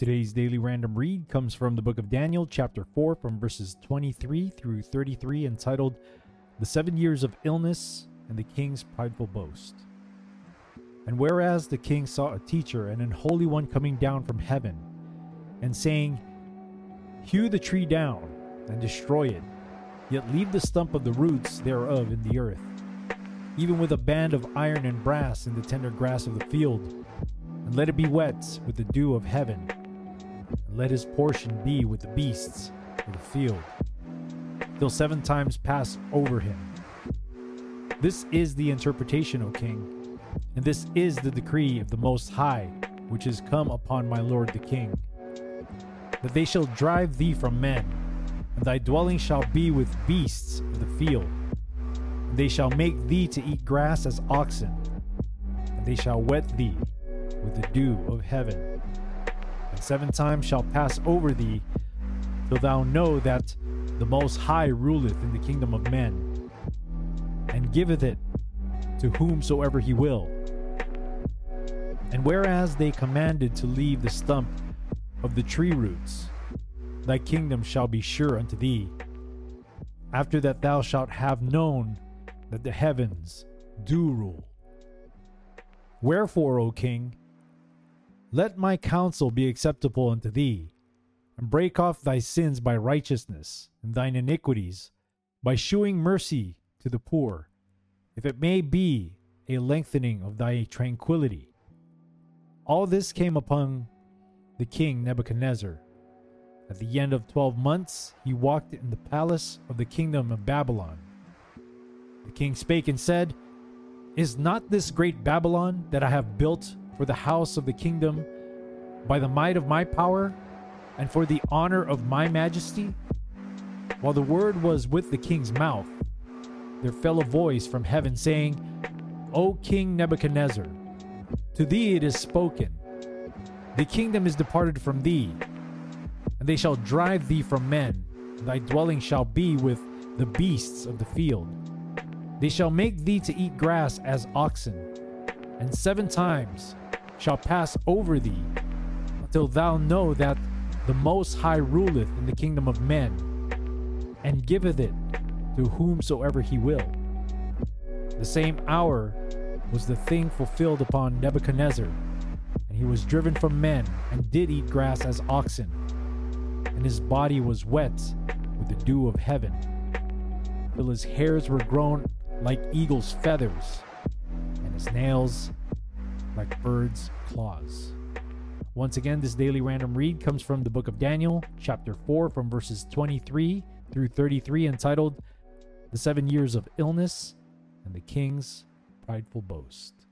Today's daily random read comes from the book of Daniel, chapter 4, from verses 23 through 33, entitled, The 7 Years of Illness and the King's Prideful Boast. And whereas the king saw a teacher and an holy one coming down from heaven, and saying, Hew the tree down and destroy it, yet leave the stump of the roots thereof in the earth, even with a band of iron and brass in the tender grass of the field, and let it be wet with the dew of heaven. Let his portion be with the beasts of the field, till 7 times pass over him. This is the interpretation, O king, and this is the decree of the Most High, which is come upon my lord the king, that they shall drive thee from men, and thy dwelling shall be with beasts of the field. And they shall make thee to eat grass as oxen, and they shall wet thee with the dew of heaven. 7 times shall pass over thee, till thou know that the Most High ruleth in the kingdom of men, and giveth it to whomsoever he will. And whereas they commanded to leave the stump of the tree roots, thy kingdom shall be sure unto thee, after that thou shalt have known that the heavens do rule. Wherefore, O king, let my counsel be acceptable unto thee, and break off thy sins by righteousness, and thine iniquities by shewing mercy to the poor, if it may be a lengthening of thy tranquility. All this came upon the king Nebuchadnezzar. At the end of 12 months he walked in the palace of the kingdom of Babylon. The king spake and said, Is not this great Babylon that I have built for the house of the kingdom, by the might of my power, and for the honor of my majesty? While the word was with the king's mouth, there fell a voice from heaven saying, O king Nebuchadnezzar, to thee it is spoken, the kingdom is departed from thee, and they shall drive thee from men, and thy dwelling shall be with the beasts of the field. They shall make thee to eat grass as oxen, and 7 times shall pass over thee, until thou know that the Most High ruleth in the kingdom of men, and giveth it to whomsoever he will. The same hour was the thing fulfilled upon Nebuchadnezzar, and he was driven from men, and did eat grass as oxen, and his body was wet with the dew of heaven, till his hairs were grown like eagle's feathers, nails like birds' claws. Once again, this daily random read comes from the book of Daniel, chapter 4, from verses 23 through 33, entitled, The 7 Years of Illness and the King's Prideful Boast.